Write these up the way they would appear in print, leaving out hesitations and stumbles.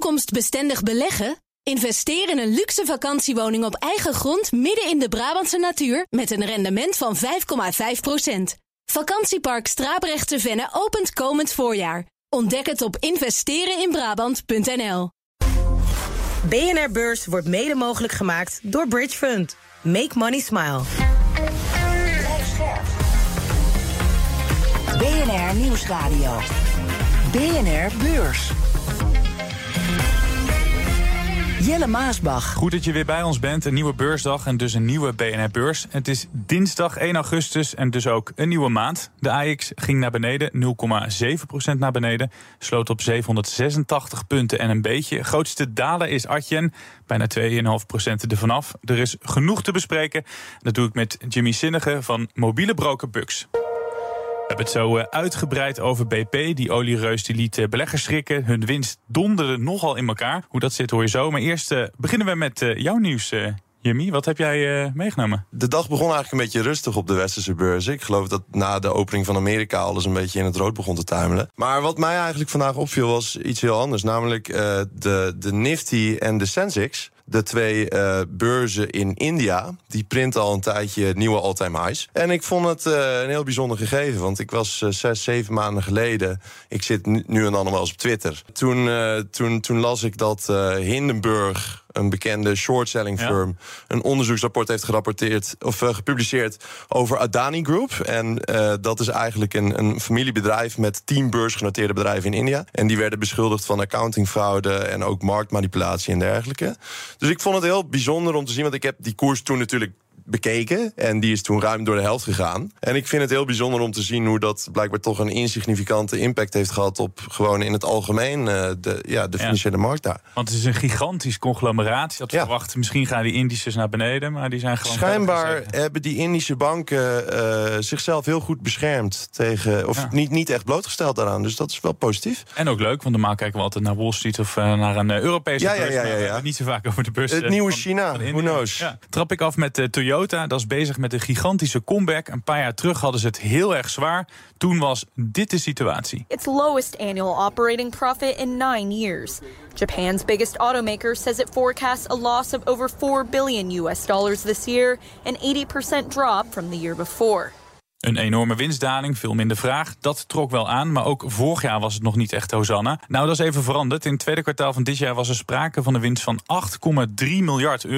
toekomstbestendig beleggen? Investeer in een luxe vakantiewoning op eigen grond midden in de Brabantse natuur met een rendement van 5,5%. Vakantiepark Strabrechtse Venne opent komend voorjaar. Ontdek het op investereninbrabant.nl. BNR Beurs wordt mede mogelijk gemaakt door Bridge Fund. Make money smile. BNR Nieuwsradio. BNR Beurs. Jelle Maasbach. Goed dat je weer bij ons bent. Een nieuwe beursdag en dus een nieuwe BNR Beurs. Het is dinsdag 1 augustus en dus ook een nieuwe maand. De AEX ging naar beneden, 0,7% naar beneden. Sloot op 786 punten en een beetje. Grootste daler is Atjen, bijna 2,5% er vanaf. Er is genoeg te bespreken. Dat doe ik met Jimmy Senniger van Mobiele Broker BUX. We hebben het zo uitgebreid over BP, die oliereus die liet beleggers schrikken. Hun winst donderde nogal in elkaar. Hoe dat zit hoor je zo. Maar eerst beginnen we met jouw nieuws, Jimmy. Wat heb jij meegenomen? De dag begon eigenlijk een beetje rustig op de westerse beurzen. Ik geloof dat na de opening van Amerika alles een beetje in het rood begon te tuimelen. Maar wat mij eigenlijk vandaag opviel was iets heel anders. Namelijk de Nifty en de Sensex. De twee beurzen in India, die printen al een tijdje nieuwe all-time highs. En ik vond het een heel bijzonder gegeven, want ik was 6, 7 maanden geleden... ik zit nu en dan nog wel eens op Twitter. Toen las ik dat Hindenburg, een bekende short-selling firm... een onderzoeksrapport heeft gepubliceerd over Adani Group. En dat is eigenlijk een familiebedrijf met 10 beursgenoteerde bedrijven in India. En die werden beschuldigd van accountingfraude en ook marktmanipulatie en dergelijke. Dus ik vond het heel bijzonder om te zien, want ik heb die koers toen natuurlijk bekeken en die is toen ruim door de helft gegaan. En ik vind het heel bijzonder om te zien hoe dat blijkbaar toch een insignificante impact heeft gehad op gewoon in het algemeen de financiële markt daar. Want het is een gigantisch conglomeraat. Je had verwacht, misschien gaan die Indisches naar beneden, maar die zijn gewoon... Schijnbaar hebben die Indische banken zichzelf heel goed beschermd tegen, of niet echt blootgesteld daaraan. Dus dat is wel positief. En ook leuk, want normaal kijken we altijd naar Wall Street of naar een Europese beurs. Maar niet zo vaak over de beurs. Het nieuwe China, who knows. Ja. Trap ik af met Toyota, dat is bezig met een gigantische comeback. Een paar jaar terug hadden ze het heel erg zwaar. Toen was dit de situatie. Its lowest annual operating profit in 9 years. Japan's biggest automaker says it forecasts a loss of over $4 billion this year, an 80% drop from the year before. Een enorme winstdaling, veel minder vraag. Dat trok wel aan, maar ook vorig jaar was het nog niet echt Hosanna. Nou, dat is even veranderd. In het tweede kwartaal van dit jaar was er sprake van een winst van €8,3 miljard. 80%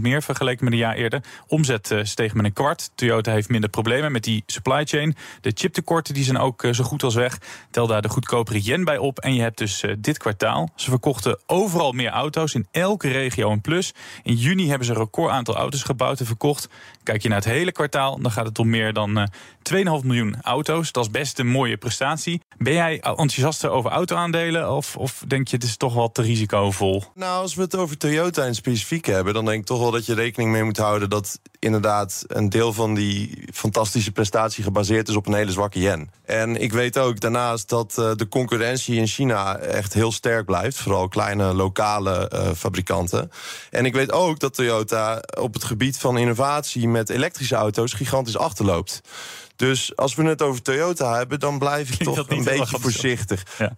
meer vergeleken met een jaar eerder. Omzet steeg met 25%. Toyota heeft minder problemen met die supply chain. De chiptekorten die zijn ook zo goed als weg. Tel daar de goedkopere yen bij op en je hebt dus dit kwartaal. Ze verkochten overal meer auto's, in elke regio een plus. In juni hebben ze een record aantal auto's gebouwd en verkocht. Kijk je naar het hele kwartaal, dan gaat het om meer dan 2,5 miljoen auto's. Dat is best een mooie prestatie. Ben jij enthousiaster over auto-aandelen of denk je het is toch wel te risicovol? Nou, als we het over Toyota in specifiek hebben, dan denk ik toch wel dat je rekening mee moet houden dat inderdaad een deel van die fantastische prestatie gebaseerd is op een hele zwakke yen. En ik weet ook daarnaast dat de concurrentie in China echt heel sterk blijft. Vooral kleine lokale fabrikanten. En ik weet ook dat Toyota op het gebied van innovatie met elektrische auto's gigantisch achterloopt. Dus als we het over Toyota hebben, dan blijf ik toch een beetje voorzichtig. Ja.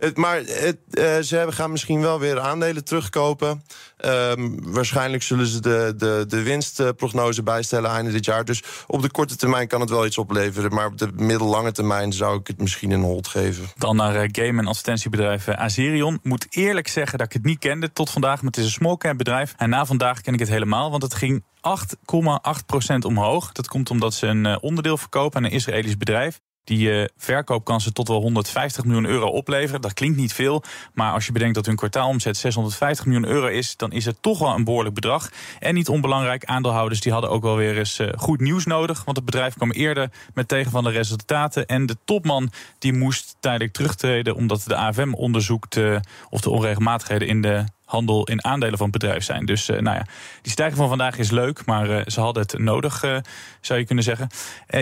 Ze gaan misschien wel weer aandelen terugkopen. Waarschijnlijk zullen ze de winstprognose bijstellen einde dit jaar. Dus op de korte termijn kan het wel iets opleveren. Maar op de middellange termijn zou ik het misschien een hold geven. Dan naar game- en advertentiebedrijf Azerion. Moet eerlijk zeggen dat ik het niet kende tot vandaag. Maar het is een small cap bedrijf. En na vandaag ken ik het helemaal, want het ging 8,8% omhoog. Dat komt omdat ze een onderdeel verkopen aan een Israëlisch bedrijf. Die verkoop kan ze tot wel €150 miljoen opleveren. Dat klinkt niet veel, maar als je bedenkt dat hun kwartaalomzet €650 miljoen is, dan is het toch wel een behoorlijk bedrag. En niet onbelangrijk, aandeelhouders die hadden ook wel weer eens goed nieuws nodig, want het bedrijf kwam eerder met tegenvallende resultaten en de topman die moest tijdelijk terugtreden omdat de AFM onderzoekt of de onregelmatigheden in de handel in aandelen van het bedrijf zijn. Dus die stijging van vandaag is leuk, maar ze hadden het nodig, zou je kunnen zeggen.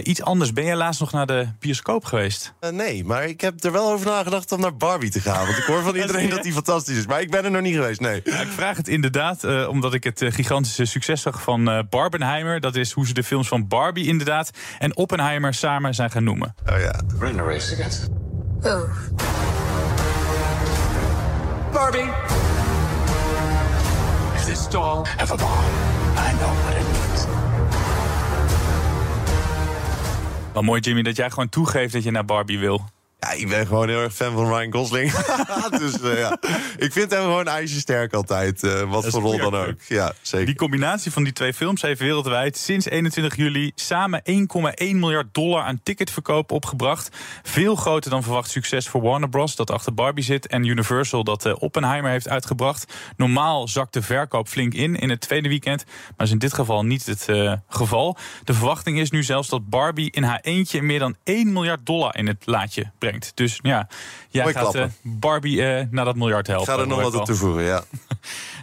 Iets anders, ben jij laatst nog naar de bioscoop geweest? Nee, maar ik heb er wel over nagedacht om naar Barbie te gaan. Want ik hoor van iedereen dat die fantastisch is, maar ik ben er nog niet geweest, nee. Ja, ik vraag het inderdaad, omdat ik het gigantische succes zag van Barbenheimer. Dat is hoe ze de films van Barbie inderdaad en Oppenheimer samen zijn gaan noemen. Oh ja. We're in a race against. Oh. Barbie. Is this doll have a bomb? I know what it means. Wat mooi, Jimmy, dat jij gewoon toegeeft dat je naar Barbie wil. Ja, ik ben gewoon heel erg fan van Ryan Gosling. Dus ja. Ik vind hem gewoon ijzersterk altijd. Wat voor rol dan ook. Ja, zeker. Die combinatie van die twee films heeft wereldwijd sinds 21 juli... samen $1,1 miljard aan ticketverkoop opgebracht. Veel groter dan verwacht succes voor Warner Bros. Dat achter Barbie zit. En Universal dat Oppenheimer heeft uitgebracht. Normaal zakt de verkoop flink in het tweede weekend. Maar is in dit geval niet het geval. De verwachting is nu zelfs dat Barbie in haar eentje... meer dan $1 miljard in het laadje brengt. Dus ja, jij gaat Barbie naar dat miljard helpen. Ik ga er nog wat op toevoegen, ja.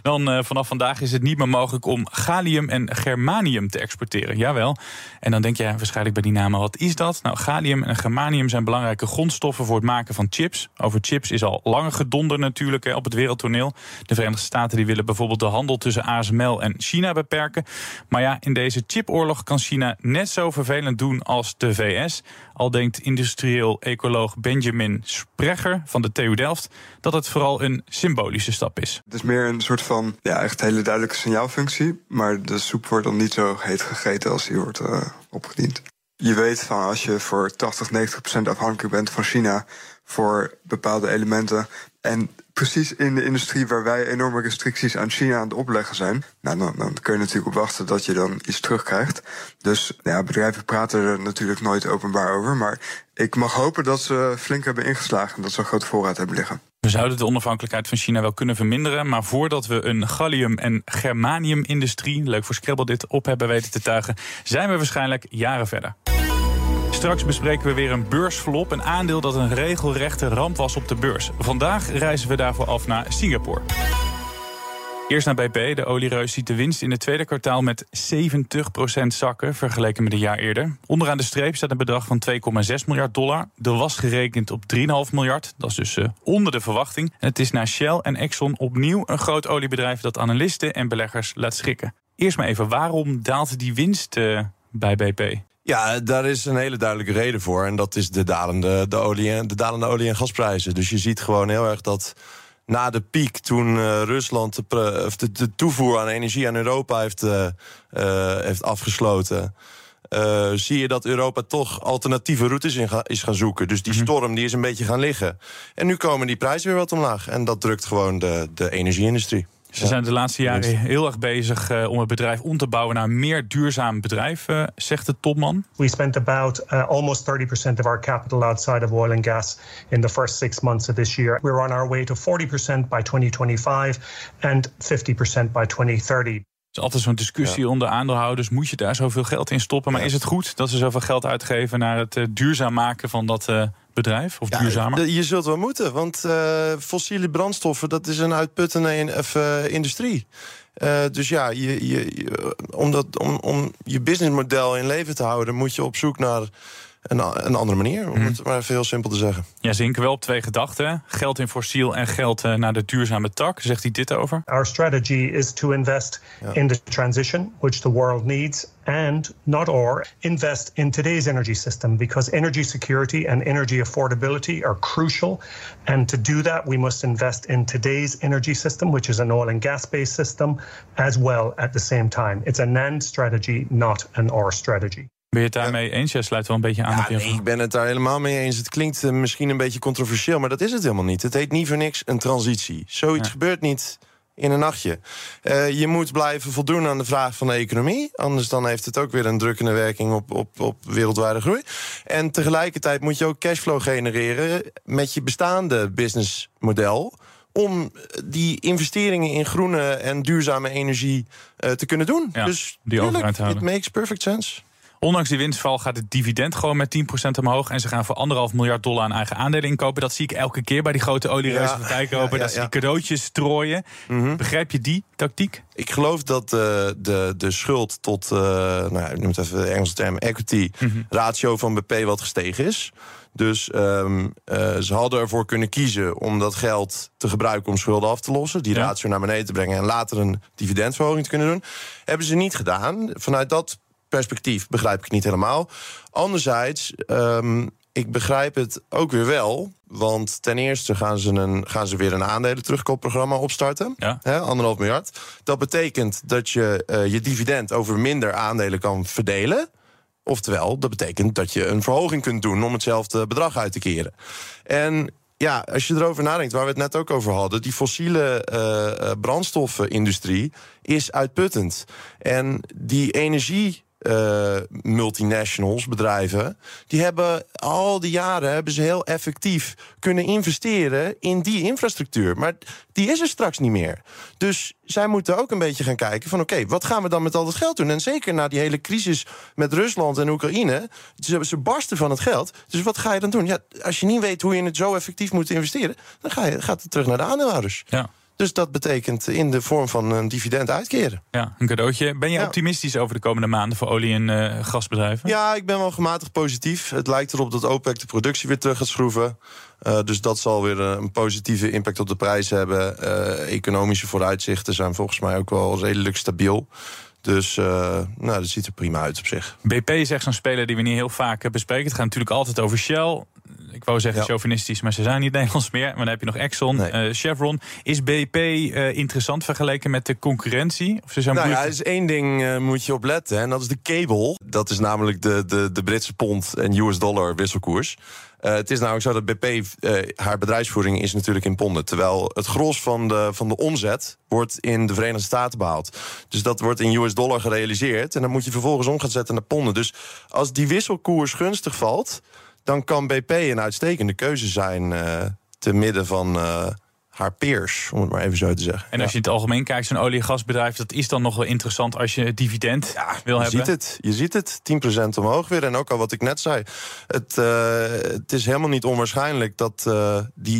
Dan vanaf vandaag is het niet meer mogelijk om gallium en germanium te exporteren. Jawel. En dan denk je waarschijnlijk bij die namen, wat is dat? Nou, gallium en germanium zijn belangrijke grondstoffen voor het maken van chips. Over chips is al langer gedonder natuurlijk op het wereldtoneel. De Verenigde Staten die willen bijvoorbeeld de handel tussen ASML en China beperken. Maar ja, in deze chipoorlog kan China net zo vervelend doen als de VS. Al denkt industrieel ecoloog Benjamin Sprecher van de TU Delft dat het vooral een symbolische stap is. Het is meer een soort van, ja, echt hele duidelijke signaalfunctie. Maar de soep wordt dan niet zo heet gegeten als die wordt opgediend. Je weet van als je voor 80-90% afhankelijk bent van China voor bepaalde elementen. En precies in de industrie waar wij enorme restricties aan China aan het opleggen zijn. Nou, dan kun je natuurlijk op wachten dat je dan iets terugkrijgt. Dus ja, bedrijven praten er natuurlijk nooit openbaar over. Maar ik mag hopen dat ze flink hebben ingeslagen en dat ze een grote voorraad hebben liggen. We zouden de onafhankelijkheid van China wel kunnen verminderen. Maar voordat we een gallium- en germanium-industrie, leuk voor Scrabble dit, op hebben weten te tuigen, zijn we waarschijnlijk jaren verder. Straks bespreken we weer een beursflop, een aandeel dat een regelrechte ramp was op de beurs. Vandaag reizen we daarvoor af naar Singapore. Eerst naar BP. De oliereus ziet de winst in het tweede kwartaal met 70% zakken vergeleken met een jaar eerder. Onderaan de streep staat een bedrag van $2,6 miljard. Er was gerekend op $3,5 miljard. Dat is dus onder de verwachting. En het is na Shell en Exxon opnieuw een groot oliebedrijf dat analisten en beleggers laat schrikken. Eerst maar even, waarom daalt die winst bij BP? Ja, daar is een hele duidelijke reden voor. En dat is de dalende olie- en gasprijzen. Dus je ziet gewoon heel erg dat na de piek, toen Rusland de toevoer aan energie aan Europa heeft afgesloten, zie je dat Europa toch alternatieve routes is gaan zoeken. Dus die storm die is een beetje gaan liggen. En nu komen die prijzen weer wat omlaag. En dat drukt gewoon de energieindustrie. Ze zijn de laatste jaren heel erg bezig om het bedrijf om te bouwen naar een meer duurzaam bedrijf, zegt de topman. We spent about almost 30% of our capital outside of oil and gas in the first 6 months of this year. We're on our way to 40% by 2025 and 50% by 2030. Het is altijd zo'n discussie onder aandeelhouders. Moet je daar zoveel geld in stoppen? Maar is het goed dat ze zoveel geld uitgeven naar het duurzaam maken van dat bedrijf? Of duurzamer? Je zult wel moeten, want fossiele brandstoffen, dat is een uitputtende industrie. Dus ja, om je businessmodel in leven te houden, moet je op zoek naar een andere manier, om het maar even heel simpel te zeggen. Ja, ze hinken wel op twee gedachten. Geld in fossiel en geld naar de duurzame tak. Zegt hij dit over? Our strategy is to invest in the transition, which the world needs, and not or invest in today's energy system, because energy security and energy affordability are crucial. And to do that, we must invest in today's energy system, which is an oil and gas-based system, as well at the same time. It's an and strategy, not an or strategy. Ben je het daarmee eens? Jij sluit wel een beetje aan. Ja, nee, ik ben het daar helemaal mee eens. Het klinkt misschien een beetje controversieel, maar dat is het helemaal niet. Het heet niet voor niks een transitie. Zoiets gebeurt niet in een nachtje. Je moet blijven voldoen aan de vraag van de economie. Anders dan heeft het ook weer een drukkende werking op wereldwijde groei. En tegelijkertijd moet je ook cashflow genereren met je bestaande businessmodel, om die investeringen in groene en duurzame energie te kunnen doen. Ja, dus tuurlijk, it makes perfect sense. Ondanks die winstval gaat het dividend gewoon met 10% omhoog. En ze gaan voor $1,5 miljard aan eigen aandelen inkopen. Dat zie ik elke keer bij die grote oliereuzen van kijkopen. Dat ze die cadeautjes strooien. Begrijp je die tactiek? Ik geloof dat de schuld tot, ik noem het even de Engelse term, equity ratio van BP wat gestegen is. Dus ze hadden ervoor kunnen kiezen om dat geld te gebruiken om schulden af te lossen, die ratio naar beneden te brengen en later een dividendverhoging te kunnen doen. Hebben ze niet gedaan. Vanuit dat perspectief begrijp ik niet helemaal. Anderzijds Ik begrijp het ook weer wel. Want ten eerste gaan ze weer een aandelen terugkoopprogramma opstarten. Ja. 1,5 miljard. Dat betekent dat je je dividend over minder aandelen kan verdelen. Oftewel, dat betekent dat je een verhoging kunt doen om hetzelfde bedrag uit te keren. En ja, als je erover nadenkt, waar we het net ook over hadden, die fossiele brandstoffenindustrie is uitputtend. En die energie... multinationals, bedrijven, die hebben al die jaren heel effectief kunnen investeren in die infrastructuur. Maar die is er straks niet meer. Dus zij moeten ook een beetje gaan kijken van oké, wat gaan we dan met al dat geld doen? En zeker na die hele crisis met Rusland en Oekraïne, ze barsten van het geld. Dus wat ga je dan doen? Ja, als je niet weet hoe je het zo effectief moet investeren, dan gaat het terug naar de aandeelhouders. Ja. Dus dat betekent in de vorm van een dividend uitkeren. Ja, een cadeautje. Ben je optimistisch over de komende maanden voor olie- en gasbedrijven? Ja, ik ben wel gematigd positief. Het lijkt erop dat OPEC de productie weer terug gaat schroeven. Dus dat zal weer een positieve impact op de prijs hebben. Economische vooruitzichten zijn volgens mij ook wel redelijk stabiel. Dus dat ziet er prima uit op zich. BP is echt zo'n speler die we niet heel vaak bespreken. Het gaat natuurlijk altijd over Shell. Ik wou zeggen chauvinistisch, maar ze zijn niet Nederlands meer. Maar dan heb je nog Exxon, Chevron. Is BP interessant vergeleken met de concurrentie? Of ze zijn er is één ding moet je op letten. En dat is de cable. Dat is namelijk de Britse pond en US dollar wisselkoers. Het is namelijk zo dat BP, haar bedrijfsvoering is natuurlijk in ponden. Terwijl het gros van de omzet wordt in de Verenigde Staten behaald. Dus dat wordt in US dollar gerealiseerd. En dan moet je vervolgens om gaan zetten naar ponden. Dus als die wisselkoers gunstig valt, dan kan BP een uitstekende keuze zijn te midden van haar peers, om het maar even zo te zeggen. En als je in het algemeen kijkt, zo'n olie- en gasbedrijf, dat is dan nog wel interessant als je het dividend wil hebben. Je ziet het, 10% omhoog weer. En ook al wat ik net zei, het is helemaal niet onwaarschijnlijk dat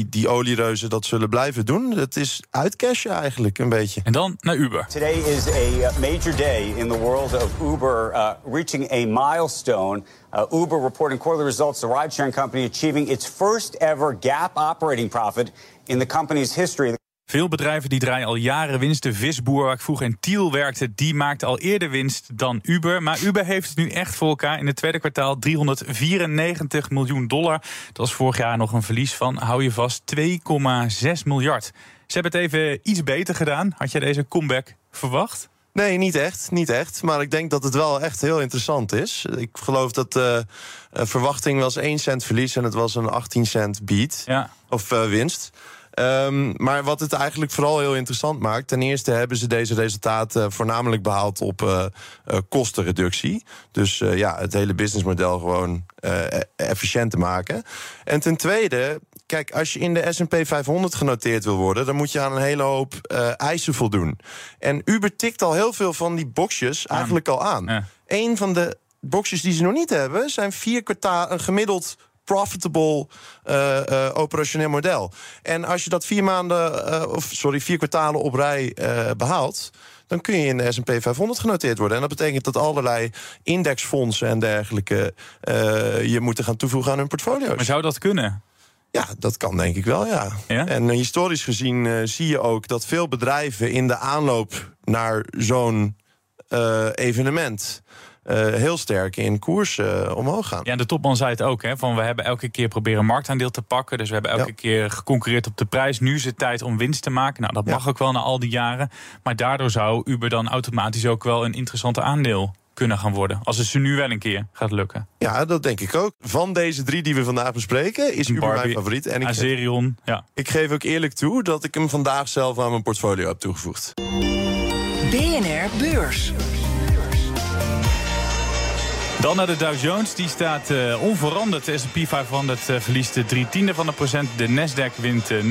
die oliereuzen dat zullen blijven doen. Het is uitcashen eigenlijk een beetje. En dan naar Uber. Today is a major day in the world of Uber reaching a milestone. Uber reporting quarterly results, the ride-sharing company achieving its first ever GAAP operating profit in the company's history. Veel bedrijven die draaien al jaren winst. De visboer waar ik vroeger in Tiel werkte, die maakte al eerder winst dan Uber. Maar Uber heeft het nu echt voor elkaar. In het tweede kwartaal $394 miljoen. Dat is vorig jaar nog een verlies van, hou je vast, 2,6 miljard. Ze hebben het even iets beter gedaan. Had jij deze comeback verwacht? Nee, niet echt. Maar ik denk dat het wel echt heel interessant is. Ik geloof dat de verwachting was 1 cent verlies en het was een 18 cent beat of winst. Maar wat het eigenlijk vooral heel interessant maakt, ten eerste hebben ze deze resultaten voornamelijk behaald op kostenreductie. Dus het hele businessmodel gewoon efficiënt te maken. En ten tweede, kijk, als je in de S&P 500 genoteerd wil worden, dan moet je aan een hele hoop eisen voldoen. En Uber tikt al heel veel van die boxjes eigenlijk al aan. Ja. Een van de boxjes die ze nog niet hebben, zijn 4 kwartaal een gemiddeld profitable operationeel model. En als je dat 4 kwartalen op rij behaalt, dan kun je in de S&P 500 genoteerd worden. En dat betekent dat allerlei indexfondsen en dergelijke je moeten gaan toevoegen aan hun portfolio's. Maar zou dat kunnen? Ja, dat kan denk ik wel, ja? En historisch gezien zie je ook dat veel bedrijven in de aanloop naar zo'n evenement heel sterk in koers omhoog gaan. Ja, de topman zei het ook, hè, van we hebben elke keer proberen marktaandeel te pakken. Dus we hebben elke keer geconcurreerd op de prijs. Nu is het tijd om winst te maken. Nou, dat mag ook wel na al die jaren. Maar daardoor zou Uber dan automatisch ook wel een interessante aandeel kunnen gaan worden, als het ze nu wel een keer gaat lukken. Ja, dat denk ik ook. Van deze 3 die we vandaag bespreken, is Uber Barbie, mijn favoriet. En Azerion, ik geef ook eerlijk toe dat ik hem vandaag zelf aan mijn portfolio heb toegevoegd. BNR Beurs. Dan naar de Dow Jones, die staat onveranderd. De S&P 500 verliest 0,3%. De Nasdaq wint 0,4%.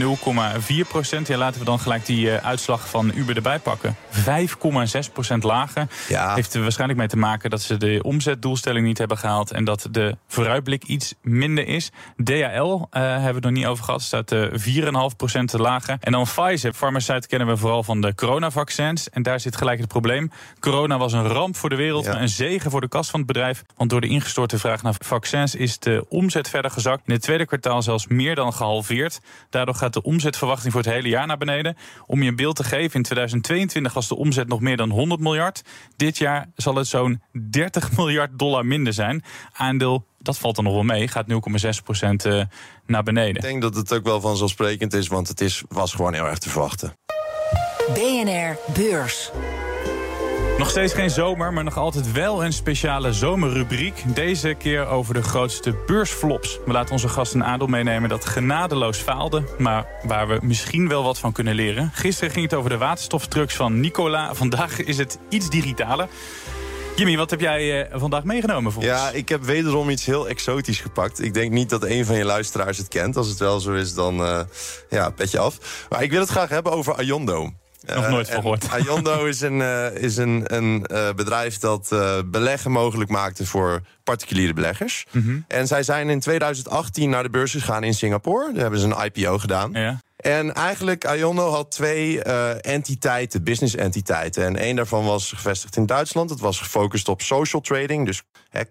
Ja, laten we dan gelijk die uitslag van Uber erbij pakken. 5,6% lager. Ja. Heeft er waarschijnlijk mee te maken dat ze de omzetdoelstelling niet hebben gehaald en dat de vooruitblik iets minder is. DHL hebben we het nog niet over gehad. Staat 4,5% lager. En dan Pfizer. Farmaceut kennen we vooral van de coronavaccins. En daar zit gelijk het probleem. Corona was een ramp voor de wereld, maar een zegen voor de kas van het bedrijf. bedrijf. Want door de ingestorte vraag naar vaccins is de omzet verder gezakt. In het tweede kwartaal zelfs meer dan gehalveerd. Daardoor gaat de omzetverwachting voor het hele jaar naar beneden. Om je een beeld te geven, in 2022 was de omzet nog meer dan 100 miljard. Dit jaar zal het zo'n 30 miljard dollar minder zijn. Aandeel, dat valt er nog wel mee, gaat 0,6% naar beneden. Ik denk dat het ook wel vanzelfsprekend is, want het was gewoon heel erg te verwachten. BNR Beurs. Nog steeds geen zomer, maar nog altijd wel een speciale zomerrubriek. Deze keer over de grootste beursflops. We laten onze gast een aandeel meenemen dat genadeloos faalde, maar waar we misschien wel wat van kunnen leren. Gisteren ging het over de waterstoftrucks van Nikola. Vandaag is het iets digitaler. Jimmy, wat heb jij vandaag meegenomen voor ons? Ja, ik heb wederom iets heel exotisch gepakt. Ik denk niet dat een van je luisteraars het kent. Als het wel zo is, dan petje af. Maar ik wil het graag hebben over Ayondo. Nog nooit van gehoord. Ayondo is een bedrijf dat beleggen mogelijk maakte voor particuliere beleggers. Mm-hmm. En zij zijn in 2018 naar de beurs gegaan in Singapore. Daar hebben ze een IPO gedaan. Ja. En eigenlijk, Ayondo had twee entiteiten, business-entiteiten. En één daarvan was gevestigd in Duitsland. Dat was gefocust op social trading, dus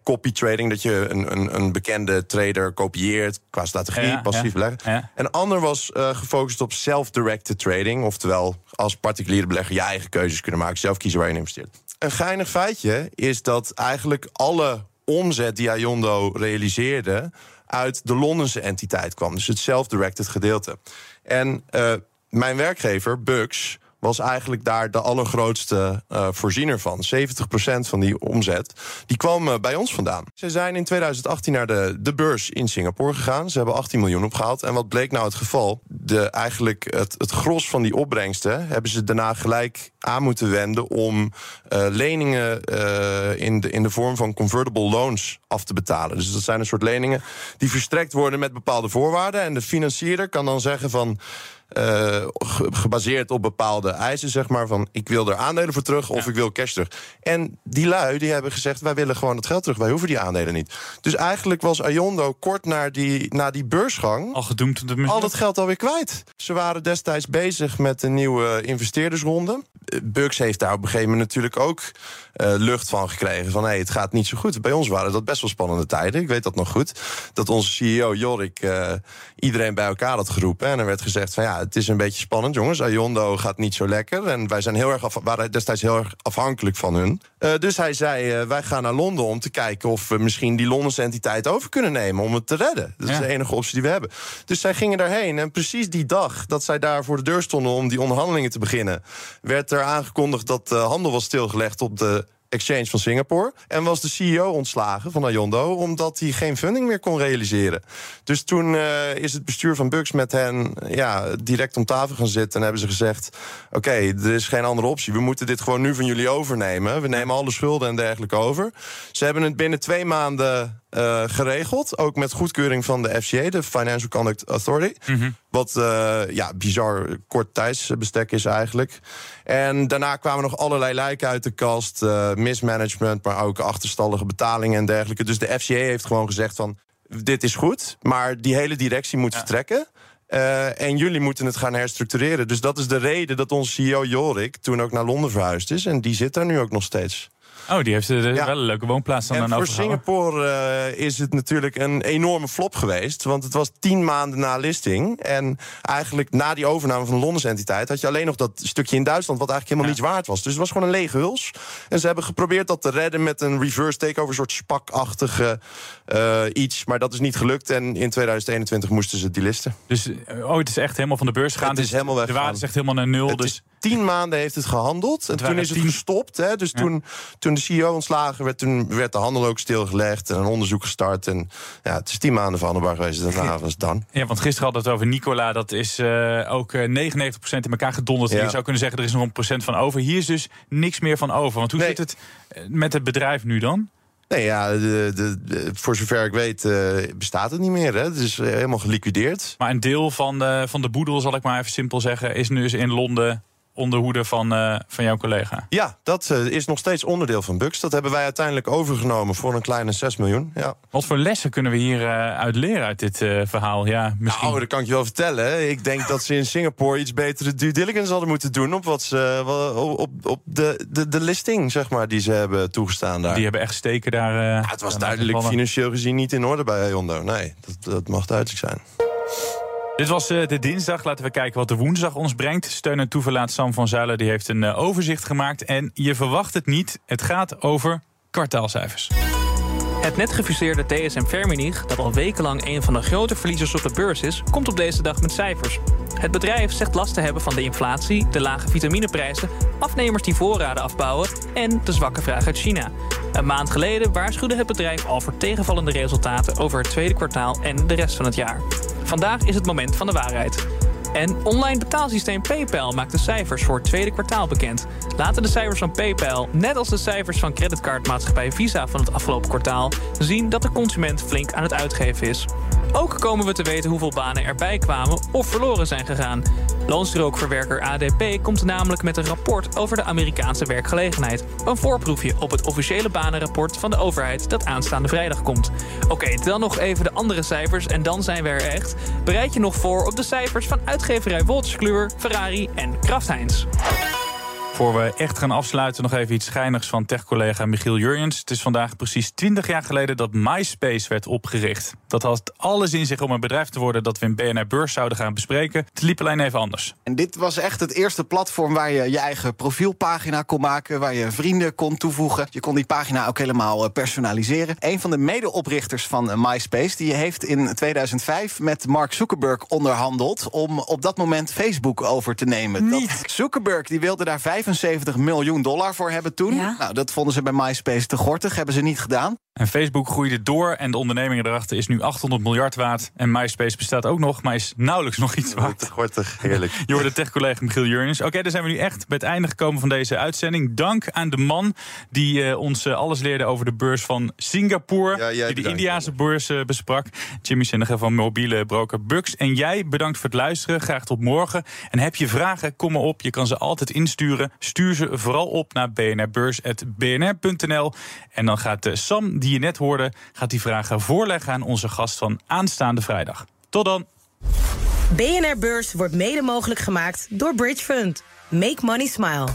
copy trading. Dat je een bekende trader kopieert qua strategie, passief beleggen. Ja. En ander was gefocust op self-directed trading. Oftewel, als particuliere belegger je eigen keuzes kunnen maken. Zelf kiezen waar je in investeert. Een geinig feitje is dat eigenlijk alle omzet die Ayondo realiseerde uit de Londense entiteit kwam. Dus het self-directed gedeelte. En mijn werkgever, BUX, was eigenlijk daar de allergrootste voorziener van. 70% van die omzet, die kwam bij ons vandaan. Ze zijn in 2018 naar de beurs in Singapore gegaan. Ze hebben 18 miljoen opgehaald. En wat bleek nou het geval? Het gros van die opbrengsten hebben ze daarna gelijk aan moeten wenden om leningen in de vorm van convertible loans af te betalen. Dus dat zijn een soort leningen die verstrekt worden met bepaalde voorwaarden. En de financierder kan dan zeggen van, gebaseerd op bepaalde eisen, zeg maar, van ik wil er aandelen voor terug of ik wil cash terug. En die lui die hebben gezegd, wij willen gewoon het geld terug, wij hoeven die aandelen niet. Dus eigenlijk was Ayondo kort na die beursgang al gedoemd op de muziek, al dat geld alweer kwijt. Ze waren destijds bezig met een nieuwe investeerdersronde. Bux heeft daar op een gegeven moment natuurlijk ook lucht van gekregen. Van het gaat niet zo goed. Bij ons waren dat best wel spannende tijden. Ik weet dat nog goed. Dat onze CEO Jorik iedereen bij elkaar had geroepen. En er werd gezegd van het is een beetje spannend jongens. Ayondo gaat niet zo lekker. En wij zijn waren destijds heel erg afhankelijk van hun. Dus hij zei wij gaan naar Londen om te kijken of we misschien die Londense entiteit over kunnen nemen om het te redden. Dat is de enige optie die we hebben. Dus zij gingen daarheen. En precies die dag dat zij daar voor de deur stonden om die onderhandelingen te beginnen, werd er aangekondigd dat de handel was stilgelegd op de exchange van Singapore. En was de CEO ontslagen van Ayondo omdat hij geen funding meer kon realiseren. Dus toen is het bestuur van Bux met hen direct om tafel gaan zitten en hebben ze gezegd, oké, er is geen andere optie. We moeten dit gewoon nu van jullie overnemen. We nemen alle schulden en dergelijke over. Ze hebben het binnen 2 maanden geregeld. Ook met goedkeuring van de FCA, de Financial Conduct Authority. Mm-hmm. Wat bizar kort tijdsbestek is eigenlijk. En daarna kwamen nog allerlei lijken uit de kast. Mismanagement, maar ook achterstallige betalingen en dergelijke. Dus de FCA heeft gewoon gezegd van, dit is goed, maar die hele directie moet vertrekken. En jullie moeten het gaan herstructureren. Dus dat is de reden dat onze CEO Jorik toen ook naar Londen verhuisd is. En die zit daar nu ook nog steeds. Oh, die heeft wel een leuke woonplaats dan overgehouden. En voor Singapore is het natuurlijk een enorme flop geweest. Want het was 10 maanden na listing. En eigenlijk na die overname van de Londense entiteit had je alleen nog dat stukje in Duitsland, wat eigenlijk helemaal niets waard was. Dus het was gewoon een lege huls. En ze hebben geprobeerd dat te redden met een reverse takeover, een soort spakachtige iets. Maar dat is niet gelukt. En in 2021 moesten ze delisten. Dus het is echt helemaal van de beurs gegaan. Het is helemaal weg. De waarde is echt helemaal naar nul. 10 maanden heeft het gehandeld. En toen is het gestopt. Hè? Dus toen de CEO ontslagen werd, toen werd de handel ook stilgelegd en een onderzoek gestart. En het is 10 maanden verhandelbaar geweest. Daarna was het dan. Ja, want gisteren hadden we het over Nikola. Dat is ook 99% in elkaar gedonderd. Ja. Je zou kunnen zeggen, er is nog 1% van over. Hier is dus niks meer van over. Want hoe zit het met het bedrijf nu dan? Nee, voor zover ik weet bestaat het niet meer. Hè. Het is helemaal geliquideerd. Maar een deel van de boedel, zal ik maar even simpel zeggen, is nu in Londen onder hoede van jouw collega. Ja, dat is nog steeds onderdeel van BUX. Dat hebben wij uiteindelijk overgenomen voor een kleine 6 miljoen. Ja. Wat voor lessen kunnen we hier uit leren uit dit verhaal? Ja, misschien... Nou, dat kan ik je wel vertellen. Ik denk dat ze in Singapore iets betere due diligence hadden moeten doen op, wat ze, op de listing, zeg maar, die ze hebben toegestaan daar. Die hebben echt steken daar. Ja, het was duidelijk financieel gezien niet in orde bij Ayondo. Nee, dat mag duidelijk zijn. Dit was de dinsdag. Laten we kijken wat de woensdag ons brengt. Steun en toeverlaat Sam van Zuilen die heeft een overzicht gemaakt. En je verwacht het niet, het gaat over kwartaalcijfers. Het net gefuseerde DSM Firmenich, dat al wekenlang een van de grote verliezers op de beurs is, komt op deze dag met cijfers. Het bedrijf zegt last te hebben van de inflatie, de lage vitamineprijzen, afnemers die voorraden afbouwen en de zwakke vraag uit China. Een maand geleden waarschuwde het bedrijf al voor tegenvallende resultaten over het tweede kwartaal en de rest van het jaar. Vandaag is het moment van de waarheid. En online betaalsysteem PayPal maakt de cijfers voor het tweede kwartaal bekend. Laten de cijfers van PayPal, net als de cijfers van creditcardmaatschappij Visa van het afgelopen kwartaal, zien dat de consument flink aan het uitgeven is. Ook komen we te weten hoeveel banen erbij kwamen of verloren zijn gegaan. Loonstrookverwerker ADP komt namelijk met een rapport over de Amerikaanse werkgelegenheid. Een voorproefje op het officiële banenrapport van de overheid dat aanstaande vrijdag komt. Oké, dan nog even de andere cijfers en dan zijn we er echt. Bereid je nog voor op de cijfers van uitgeverij Wolters Kluwer, Ferrari en Kraft Heinz. Voor we echt gaan afsluiten, nog even iets schijnigs van tech-collega Michiel Jurjens. Het is vandaag precies 20 jaar geleden dat MySpace werd opgericht. Dat had alles in zich om een bedrijf te worden dat we in BNR Beurs zouden gaan bespreken. Het liep alleen even anders. En dit was echt het eerste platform waar je je eigen profielpagina kon maken, waar je vrienden kon toevoegen. Je kon die pagina ook helemaal personaliseren. Een van de medeoprichters van MySpace, die heeft in 2005 met Mark Zuckerberg onderhandeld om op dat moment Facebook over te nemen. Dat Zuckerberg die wilde daar $75 miljoen voor hebben toen. Ja. Nou, dat vonden ze bij MySpace te gortig, hebben ze niet gedaan. En Facebook groeide door en de onderneming erachter is nu $800 miljard waard. En MySpace bestaat ook nog, maar is nauwelijks nog iets waard. Gortig, heerlijk. Je hoorde tech-collega Michiel Jurjens. Oké, daar zijn we nu echt bij het einde gekomen van deze uitzending. Dank aan de man die ons alles leerde over de beurs van Singapore. Ja, die de Indiase beurs besprak. Jimmy Senniger van Mobiele Broker BUX. En jij, bedankt voor het luisteren. Graag tot morgen. En heb je vragen, kom maar op. Je kan ze altijd insturen. Stuur ze vooral op naar bnrbeurs.bnr.nl. En dan gaat Sam, die je net hoorde, gaat die vragen voorleggen aan onze gast van aanstaande vrijdag. Tot dan. BNR Beurs wordt mede mogelijk gemaakt door Bridge Fund. Make money smile.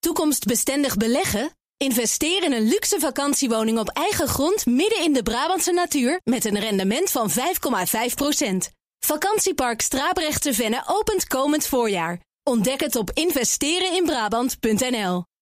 Toekomstbestendig beleggen? Investeer in een luxe vakantiewoning op eigen grond midden in de Brabantse natuur met een rendement van 5,5%. Vakantiepark Strabrechtse Venne opent komend voorjaar. Ontdek het op investereninbrabant.nl.